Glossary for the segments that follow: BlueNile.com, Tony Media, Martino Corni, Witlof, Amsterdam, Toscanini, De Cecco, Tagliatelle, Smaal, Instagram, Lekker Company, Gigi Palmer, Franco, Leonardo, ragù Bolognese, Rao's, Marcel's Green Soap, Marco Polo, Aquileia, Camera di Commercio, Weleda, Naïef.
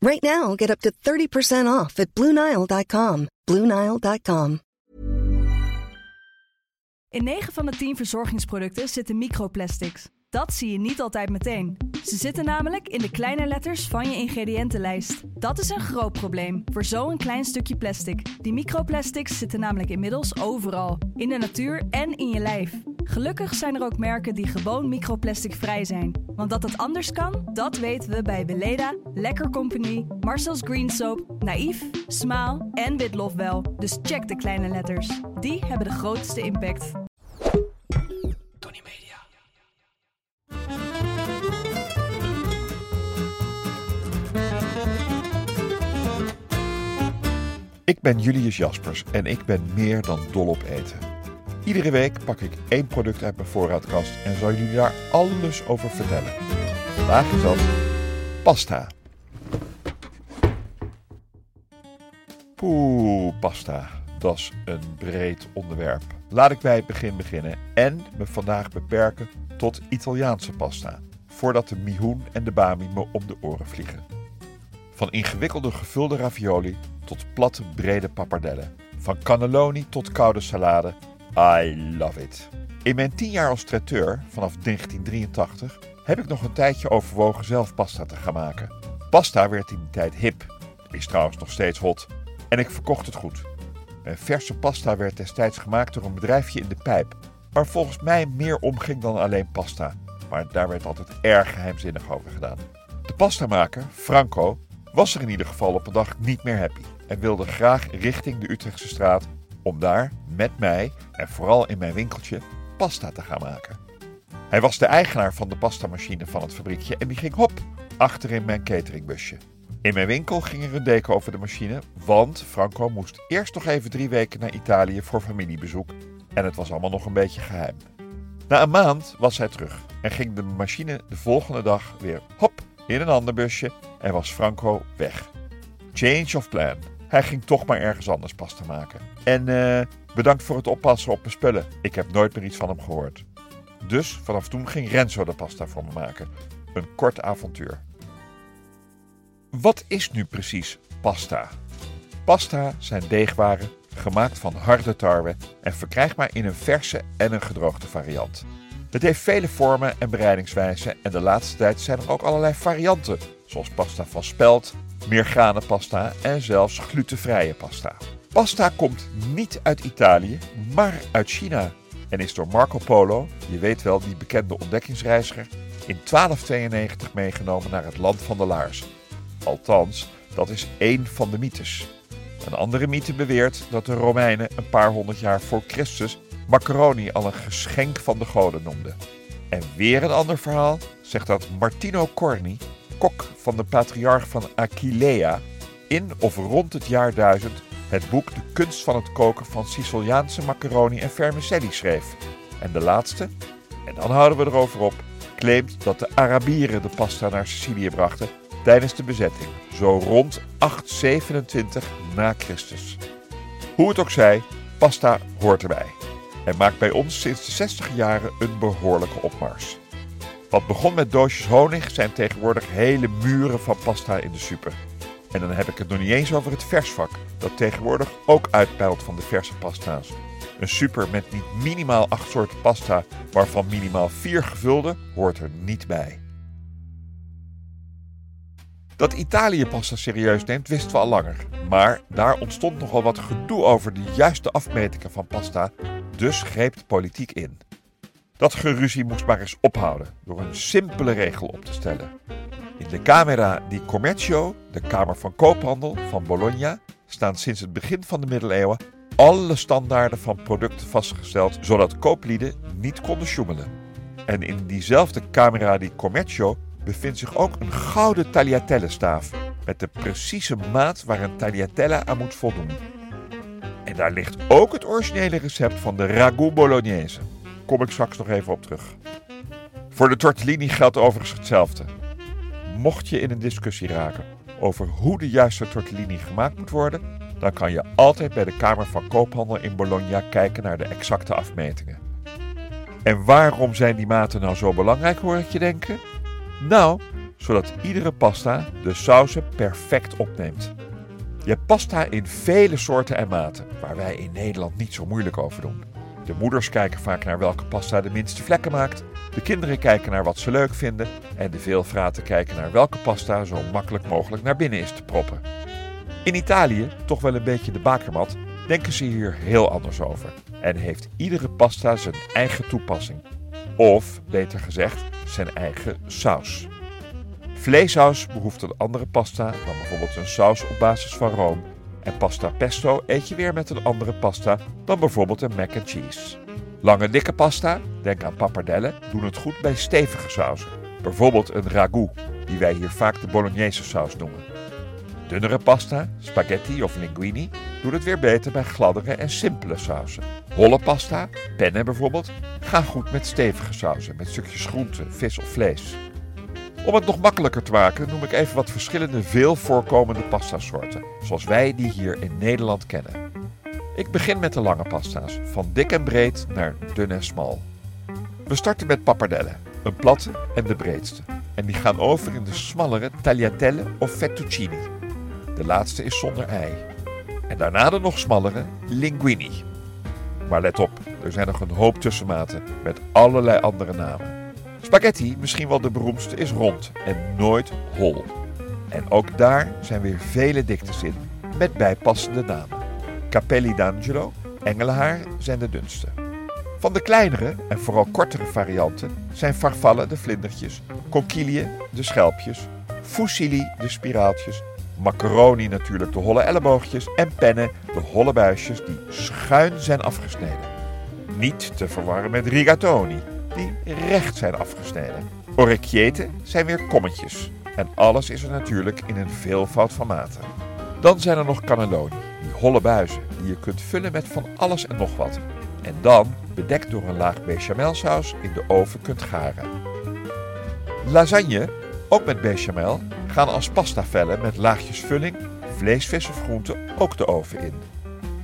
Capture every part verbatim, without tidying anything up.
Right now, get up to thirty percent off at Blue Nile dot com. Blue Nile dot com. In negen van de tien verzorgingsproducten zitten microplastics. Dat zie je niet altijd meteen. Ze zitten namelijk in de kleine letters van je ingrediëntenlijst. Dat is een groot probleem voor zo'n klein stukje plastic. Die microplastics zitten namelijk inmiddels overal. In de natuur en in je lijf. Gelukkig zijn er ook merken die gewoon microplasticvrij zijn. Want dat dat anders kan, dat weten we bij Weleda, Lekker Company, Marcel's Green Soap, Naïef, Smaal en Witlof wel. Dus check de kleine letters. Die hebben de grootste impact. Tony Media. Ik ben Julius Jaspers en ik ben meer dan dol op eten. Iedere week pak ik één product uit mijn voorraadkast en zal jullie daar alles over vertellen. Vandaag is dat pasta. Poeh, pasta. Dat is een breed onderwerp. Laat ik bij het begin beginnen en me vandaag beperken tot Italiaanse pasta. Voordat de mihoen en de bami me om de oren vliegen. Van ingewikkelde gevulde ravioli tot platte brede pappardellen. Van cannelloni tot koude salade. I love it. In mijn tien jaar als traiteur, vanaf negentien drieëntachtig, heb ik nog een tijdje overwogen zelf pasta te gaan maken. Pasta werd in die tijd hip, is trouwens nog steeds hot, en ik verkocht het goed. Mijn verse pasta werd destijds gemaakt door een bedrijfje in de Pijp, waar volgens mij meer omging dan alleen pasta. Maar daar werd altijd erg geheimzinnig over gedaan. De pastamaker, Franco, was er in ieder geval op een dag niet meer happy en wilde graag richting de Utrechtse straat om daar, met mij en vooral in mijn winkeltje, pasta te gaan maken. Hij was de eigenaar van de pastamachine van het fabriekje en die ging hop, achterin mijn cateringbusje. In mijn winkel ging er een deken over de machine, want Franco moest eerst nog even drie weken naar Italië voor familiebezoek en het was allemaal nog een beetje geheim. Na een maand was hij terug en ging de machine de volgende dag weer hop in een ander busje en was Franco weg. Change of plan. Hij ging toch maar ergens anders pasta maken. En uh, bedankt voor het oppassen op mijn spullen. Ik heb nooit meer iets van hem gehoord. Dus vanaf toen ging Renzo de pasta voor me maken. Een kort avontuur. Wat is nu precies pasta? Pasta zijn deegwaren gemaakt van harde tarwe en verkrijgbaar in een verse en een gedroogde variant. Het heeft vele vormen en bereidingswijzen en de laatste tijd zijn er ook allerlei varianten, zoals pasta van spelt, meergranenpasta en zelfs glutenvrije pasta. Pasta komt niet uit Italië, maar uit China en is door Marco Polo, je weet wel, die bekende ontdekkingsreiziger, in twaalf tweeënnegentig meegenomen naar het land van de laars. Althans, dat is één van de mythes. Een andere mythe beweert dat de Romeinen een paar honderd jaar voor Christus macaroni al een geschenk van de goden noemden. En weer een ander verhaal zegt dat Martino Corni, kok van de patriarch van Aquileia, in of rond het jaar duizend het boek De kunst van het koken van Siciliaanse macaroni en vermicelli schreef. En de laatste, en dan houden we erover op, claimt dat de Arabieren de pasta naar Sicilië brachten tijdens de bezetting, zo rond achthonderdzevenentwintig na Christus. Hoe het ook zij, pasta hoort erbij. En maakt bij ons sinds de zestig jaren een behoorlijke opmars. Wat begon met doosjes honig zijn tegenwoordig hele muren van pasta in de super. En dan heb ik het nog niet eens over het versvak, dat tegenwoordig ook uitpeilt van de verse pasta's. Een super met niet minimaal acht soorten pasta, waarvan minimaal vier gevulde, hoort er niet bij. Dat Italië pasta serieus neemt wisten we al langer. Maar daar ontstond nogal wat gedoe over de juiste afmetingen van pasta, dus greep de politiek in. Dat geruzie moest maar eens ophouden door een simpele regel op te stellen. In de Camera di Commercio, de Kamer van Koophandel van Bologna, staan sinds het begin van de middeleeuwen alle standaarden van producten vastgesteld, zodat kooplieden niet konden sjoemelen. En in diezelfde Camera di Commercio bevindt zich ook een gouden tagliatelle-staaf met de precieze maat waar een tagliatelle aan moet voldoen. En daar ligt ook het originele recept van de ragù Bolognese. Kom ik straks nog even op terug. Voor de tortellini geldt overigens hetzelfde. Mocht je in een discussie raken over hoe de juiste tortellini gemaakt moet worden, dan kan je altijd bij de Kamer van Koophandel in Bologna kijken naar de exacte afmetingen. En waarom zijn die maten nou zo belangrijk, hoor ik je denken? Nou, zodat iedere pasta de sausen perfect opneemt. Je hebt pasta in vele soorten en maten, waar wij in Nederland niet zo moeilijk over doen. De moeders kijken vaak naar welke pasta de minste vlekken maakt, de kinderen kijken naar wat ze leuk vinden en de veelvraten kijken naar welke pasta zo makkelijk mogelijk naar binnen is te proppen. In Italië, toch wel een beetje de bakermat, denken ze hier heel anders over en heeft iedere pasta zijn eigen toepassing. Of, beter gezegd, zijn eigen saus. Vleessaus behoeft een andere pasta dan bijvoorbeeld een saus op basis van room. En pasta pesto eet je weer met een andere pasta dan bijvoorbeeld een mac and cheese. Lange dikke pasta, denk aan pappardellen, doen het goed bij stevige sausen. Bijvoorbeeld een ragout, die wij hier vaak de Bolognese saus noemen. Dunnere pasta, spaghetti of linguini, doen het weer beter bij gladdere en simpele sausen. Holle pasta, penne bijvoorbeeld, gaan goed met stevige sausen, met stukjes groente, vis of vlees. Om het nog makkelijker te maken noem ik even wat verschillende veel voorkomende pastasoorten, zoals wij die hier in Nederland kennen. Ik begin met de lange pasta's, van dik en breed naar dun en smal. We starten met pappardellen, een platte en de breedste, en die gaan over in de smallere tagliatelle of fettuccini. De laatste is zonder ei. En daarna de nog smallere linguini. Maar let op, er zijn nog een hoop tussenmaten met allerlei andere namen. Spaghetti, misschien wel de beroemdste, is rond en nooit hol. En ook daar zijn weer vele diktes in, met bijpassende namen. Capelli d'Angelo, engelenhaar, zijn de dunste. Van de kleinere en vooral kortere varianten zijn farfalle de vlindertjes, conchiglie de schelpjes, fusilli de spiraaltjes, macaroni natuurlijk de holle elleboogjes en penne de holle buisjes die schuin zijn afgesneden. Niet te verwarren met rigatoni, die recht zijn afgesneden. Orecchiette zijn weer kommetjes. En alles is er natuurlijk in een veelvoud van maten. Dan zijn er nog cannelloni, die holle buizen, die je kunt vullen met van alles en nog wat. En dan, bedekt door een laag bechamelsaus, in de oven kunt garen. Lasagne, ook met bechamel, gaan als pastavellen met laagjes vulling, vlees, vis of groente ook de oven in.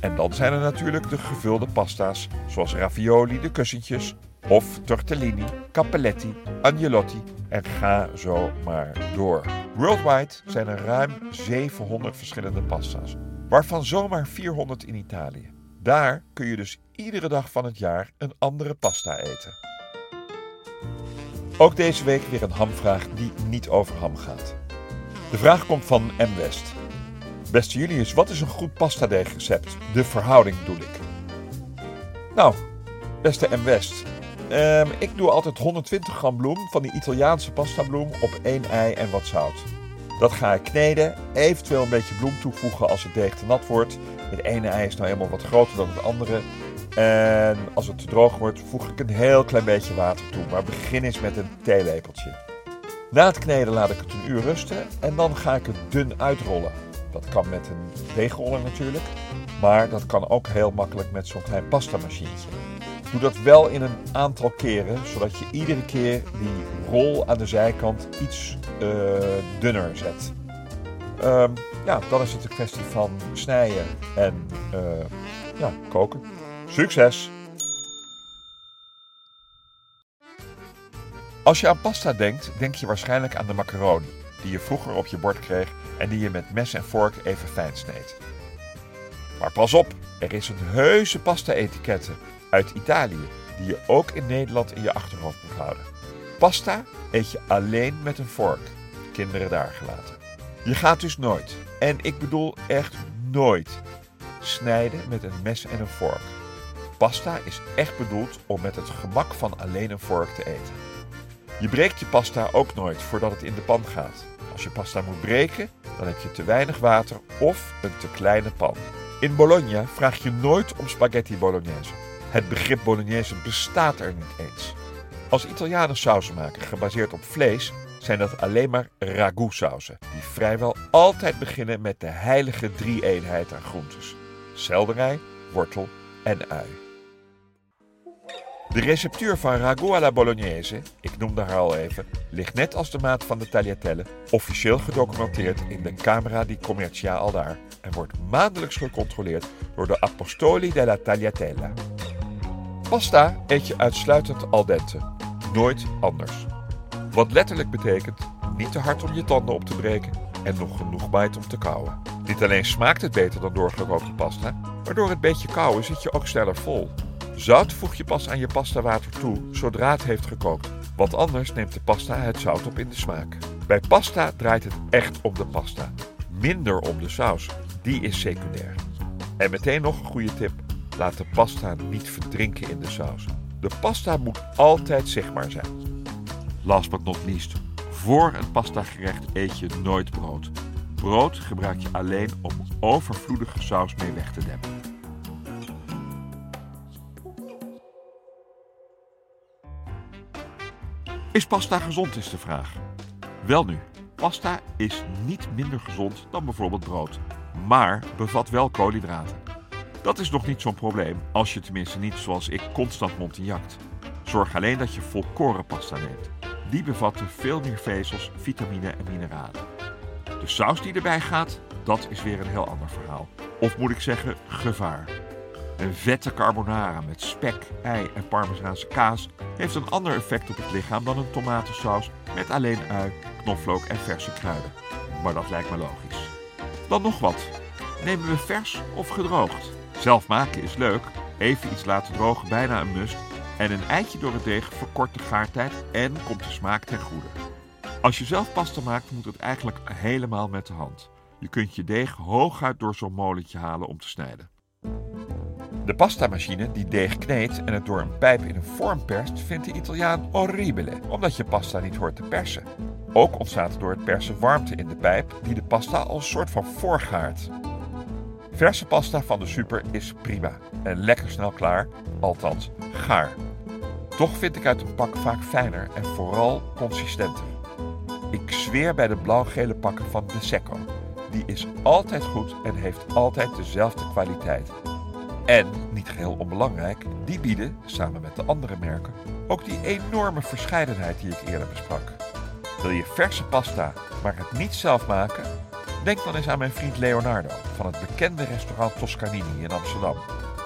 En dan zijn er natuurlijk de gevulde pasta's, zoals ravioli, de kussentjes, of tortellini, cappelletti, agnolotti en ga zo maar door. Worldwide zijn er ruim zevenhonderd verschillende pasta's, waarvan zomaar vierhonderd in Italië. Daar kun je dus iedere dag van het jaar een andere pasta eten. Ook deze week weer een hamvraag die niet over ham gaat. De vraag komt van M. West. Beste Julius, wat is een goed pastadeegrecept? De verhouding bedoel ik. Nou, beste M. West... Um, ik doe altijd honderdtwintig gram bloem van die Italiaanse pastabloem op één ei en wat zout. Dat ga ik kneden, eventueel een beetje bloem toevoegen als het deeg te nat wordt. Het ene ei is nou helemaal wat groter dan het andere. En als het te droog wordt, voeg ik een heel klein beetje water toe. Maar begin eens met een theelepeltje. Na het kneden laat ik het een uur rusten en dan ga ik het dun uitrollen. Dat kan met een deegroller natuurlijk, maar dat kan ook heel makkelijk met zo'n klein pastamachientje. Doe dat wel in een aantal keren, zodat je iedere keer die rol aan de zijkant iets uh, dunner zet. Um, ja, dan is het een kwestie van snijden en uh, ja, koken. Succes! Als je aan pasta denkt, denk je waarschijnlijk aan de macaroni, die je vroeger op je bord kreeg en die je met mes en vork even fijn sneed. Maar pas op, er is een heuse pasta-etiquette uit Italië, die je ook in Nederland in je achterhoofd moet houden. Pasta eet je alleen met een vork. Kinderen daar gelaten. Je gaat dus nooit, en ik bedoel echt nooit, snijden met een mes en een vork. Pasta is echt bedoeld om met het gemak van alleen een vork te eten. Je breekt je pasta ook nooit voordat het in de pan gaat. Als je pasta moet breken, dan heb je te weinig water of een te kleine pan. In Bologna vraag je nooit om spaghetti bolognese. Het begrip bolognese bestaat er niet eens. Als Italianen sausen maken gebaseerd op vlees, zijn dat alleen maar ragout-sausen, die vrijwel altijd beginnen met de heilige drie-eenheid aan groentes. Selderij, wortel en ui. De receptuur van ragù alla Bolognese, ik noemde haar al even, ligt net als de maat van de tagliatelle officieel gedocumenteerd in de Camera di Commercio aldaar en wordt maandelijks gecontroleerd door de Apostoli della Tagliatella. Pasta eet je uitsluitend al dente, nooit anders. Wat letterlijk betekent niet te hard om je tanden op te breken en nog genoeg bijt om te kauwen. Niet alleen smaakt het beter dan doorgekookte pasta, maar door het beetje kauwen zit je ook sneller vol. Zout voeg je pas aan je pastawater toe zodra het heeft gekookt, want anders neemt de pasta het zout op in de smaak. Bij pasta draait het echt om de pasta, minder om de saus, die is secundair. En meteen nog een goede tip, laat de pasta niet verdrinken in de saus. De pasta moet altijd zichtbaar zijn. Last but not least, voor een pastagerecht eet je nooit brood. Brood gebruik je alleen om overvloedige saus mee weg te dempen. Is pasta gezond, is de vraag. Wel nu, pasta is niet minder gezond dan bijvoorbeeld brood, maar bevat wel koolhydraten. Dat is nog niet zo'n probleem, als je tenminste niet zoals ik constant montiakt. Zorg alleen dat je volkoren pasta neemt. Die bevatten veel meer vezels, vitamine en mineralen. De saus die erbij gaat, dat is weer een heel ander verhaal. Of moet ik zeggen, gevaar. Een vette carbonara met spek, ei en parmezaanse kaas heeft een ander effect op het lichaam dan een tomatensaus met alleen ui, knoflook en verse kruiden. Maar dat lijkt me logisch. Dan nog wat. Nemen we vers of gedroogd? Zelf maken is leuk, even iets laten drogen, bijna een must. En een eitje door het deeg verkort de gaartijd en komt de smaak ten goede. Als je zelf pasta maakt, moet het eigenlijk helemaal met de hand. Je kunt je deeg hooguit door zo'n molentje halen om te snijden. De pastamachine die deeg kneedt en het door een pijp in een vorm perst, vindt de Italiaan orribile, omdat je pasta niet hoort te persen. Ook ontstaat door het persen warmte in de pijp, die de pasta als soort van voorgaart. Verse pasta van de super is prima en lekker snel klaar, althans gaar. Toch vind ik uit een pak vaak fijner en vooral consistenter. Ik zweer bij de blauw-gele pakken van De Cecco. Die is altijd goed en heeft altijd dezelfde kwaliteit. En, niet geheel onbelangrijk, die bieden, samen met de andere merken, ook die enorme verscheidenheid die ik eerder besprak. Wil je verse pasta, maar het niet zelf maken? Denk dan eens aan mijn vriend Leonardo van het bekende restaurant Toscanini in Amsterdam.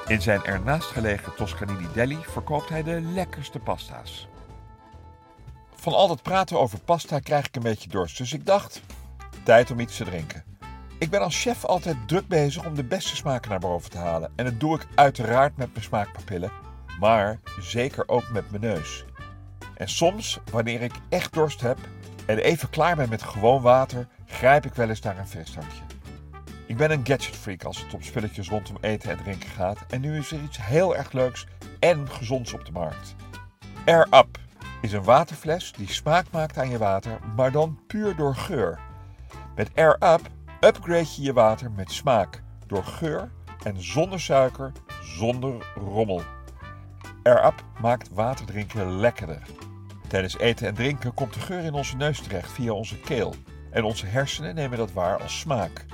In zijn ernaast gelegen Toscanini Deli verkoopt hij de lekkerste pasta's. Van al dat praten over pasta krijg ik een beetje dorst, dus ik dacht, tijd om iets te drinken. Ik ben als chef altijd druk bezig om de beste smaken naar boven te halen. En dat doe ik uiteraard met mijn smaakpapillen, maar zeker ook met mijn neus. En soms, wanneer ik echt dorst heb en even klaar ben met gewoon water, grijp ik wel eens naar een frisdrankje. Ik ben een gadgetfreak als het om spulletjes rondom eten en drinken gaat. En nu is er iets heel erg leuks en gezonds op de markt. Air Up is een waterfles die smaak maakt aan je water, maar dan puur door geur. Met Air Up upgrade je je water met smaak, door geur en zonder suiker, zonder rommel. Air Up maakt waterdrinken lekkerder. Tijdens eten en drinken komt de geur in onze neus terecht via onze keel. En onze hersenen nemen dat waar als smaak.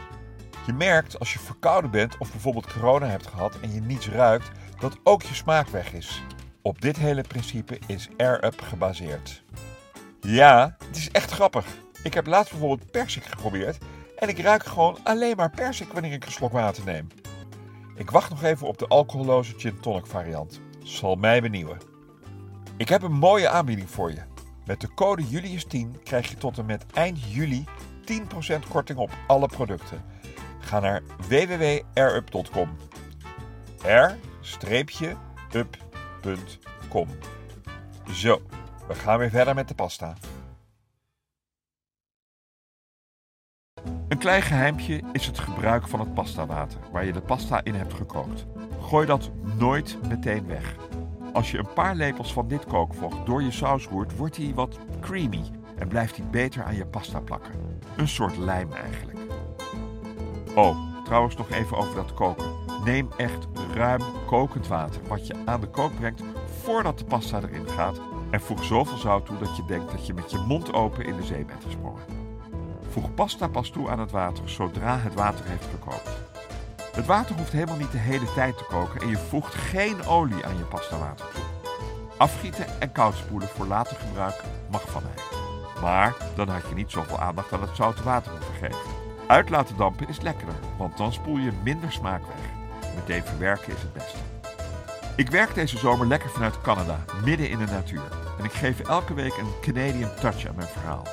Je merkt als je verkouden bent of bijvoorbeeld corona hebt gehad en je niets ruikt, dat ook je smaak weg is. Op dit hele principe is Air Up gebaseerd. Ja, het is echt grappig. Ik heb laatst bijvoorbeeld perzik geprobeerd en ik ruik gewoon alleen maar perzik wanneer ik een slok water neem. Ik wacht nog even op de alcoholloze gin tonic variant. Zal mij benieuwen. Ik heb een mooie aanbieding voor je. Met de code Julius tien krijg je tot en met eind juli tien procent korting op alle producten. Ga naar w w w punt air up punt com. air up punt com. Zo, we gaan weer verder met de pasta. Een klein geheimpje is het gebruik van het pastawater, waar je de pasta in hebt gekookt. Gooi dat nooit meteen weg. Als je een paar lepels van dit kookvocht door je saus roert, wordt die wat creamy en blijft die beter aan je pasta plakken. Een soort lijm eigenlijk. Oh, trouwens nog even over dat koken. Neem echt ruim kokend water wat je aan de kook brengt voordat de pasta erin gaat en voeg zoveel zout toe dat je denkt dat je met je mond open in de zee bent gesprongen. Voeg pasta pas toe aan het water zodra het water heeft gekookt. Het water hoeft helemaal niet de hele tijd te koken en je voegt geen olie aan je pastawater toe. Afgieten en koudspoelen voor later gebruik mag van mij. Maar dan had je niet zoveel aandacht aan het zoute water moeten geven. Uit laten dampen is lekkerder, want dan spoel je minder smaak weg. Meteen verwerken is het beste. Ik werk deze zomer lekker vanuit Canada, midden in de natuur. En ik geef elke week een Canadian touch aan mijn verhaal.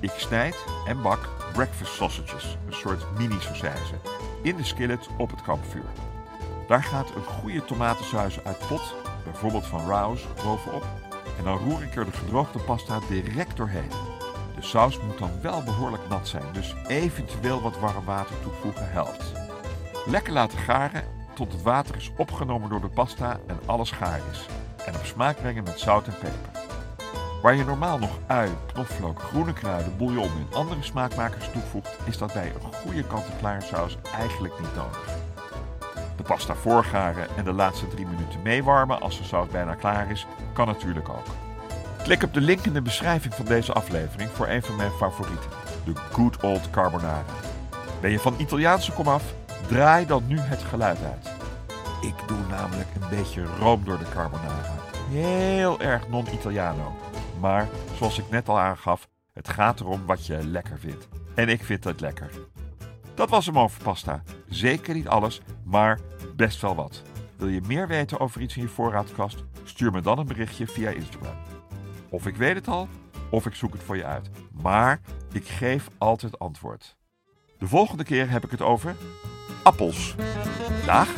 Ik snijd en bak breakfast sausages, een soort mini-sausijzen, in de skillet op het kampvuur. Daar gaat een goede tomatensaus uit pot, bijvoorbeeld van Rao's, bovenop. En dan roer ik er de gedroogde pasta direct doorheen. De saus moet dan wel behoorlijk nat zijn, dus eventueel wat warm water toevoegen helpt. Lekker laten garen tot het water is opgenomen door de pasta en alles gaar is. En op smaak brengen met zout en peper. Waar je normaal nog ui, knoflook, groene kruiden, bouillon en andere smaakmakers toevoegt, is dat bij een goede kant-en-klaar saus eigenlijk niet nodig. De pasta voorgaren en de laatste drie minuten meewarmen als de saus bijna klaar is, kan natuurlijk ook. Klik op de link in de beschrijving van deze aflevering voor een van mijn favorieten, de Good Old Carbonara. Ben je van Italiaanse komaf? Draai dan nu het geluid uit. Ik doe namelijk een beetje room door de carbonara. Heel erg non-Italiano. Maar, zoals ik net al aangaf, het gaat erom wat je lekker vindt. En ik vind dat lekker. Dat was hem over pasta. Zeker niet alles, maar best wel wat. Wil je meer weten over iets in je voorraadkast? Stuur me dan een berichtje via Instagram. Of ik weet het al, of ik zoek het voor je uit. Maar ik geef altijd antwoord. De volgende keer heb ik het over appels. Dag!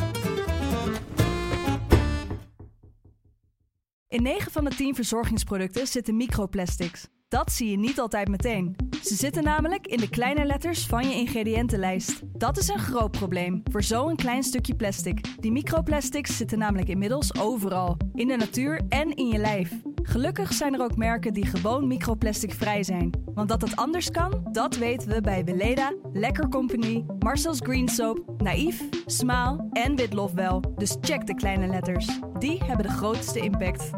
In negen van de tien verzorgingsproducten zitten microplastics. Dat zie je niet altijd meteen. Ze zitten namelijk in de kleine letters van je ingrediëntenlijst. Dat is een groot probleem voor zo'n klein stukje plastic. Die microplastics zitten namelijk inmiddels overal. In de natuur en in je lijf. Gelukkig zijn er ook merken die gewoon microplasticvrij zijn. Want dat het anders kan, dat weten we bij Weleda, Lekker Company, Marcel's Green Soap, Naïef, Smaal en Witlof wel. Dus check de kleine letters. Die hebben de grootste impact.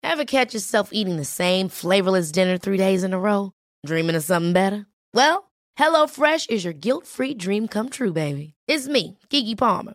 Ever catch yourself eating the same flavorless dinner three days in a row? Dreaming of something better? Well, HelloFresh is your guilt-free dream come true, baby. It's me, Gigi Palmer.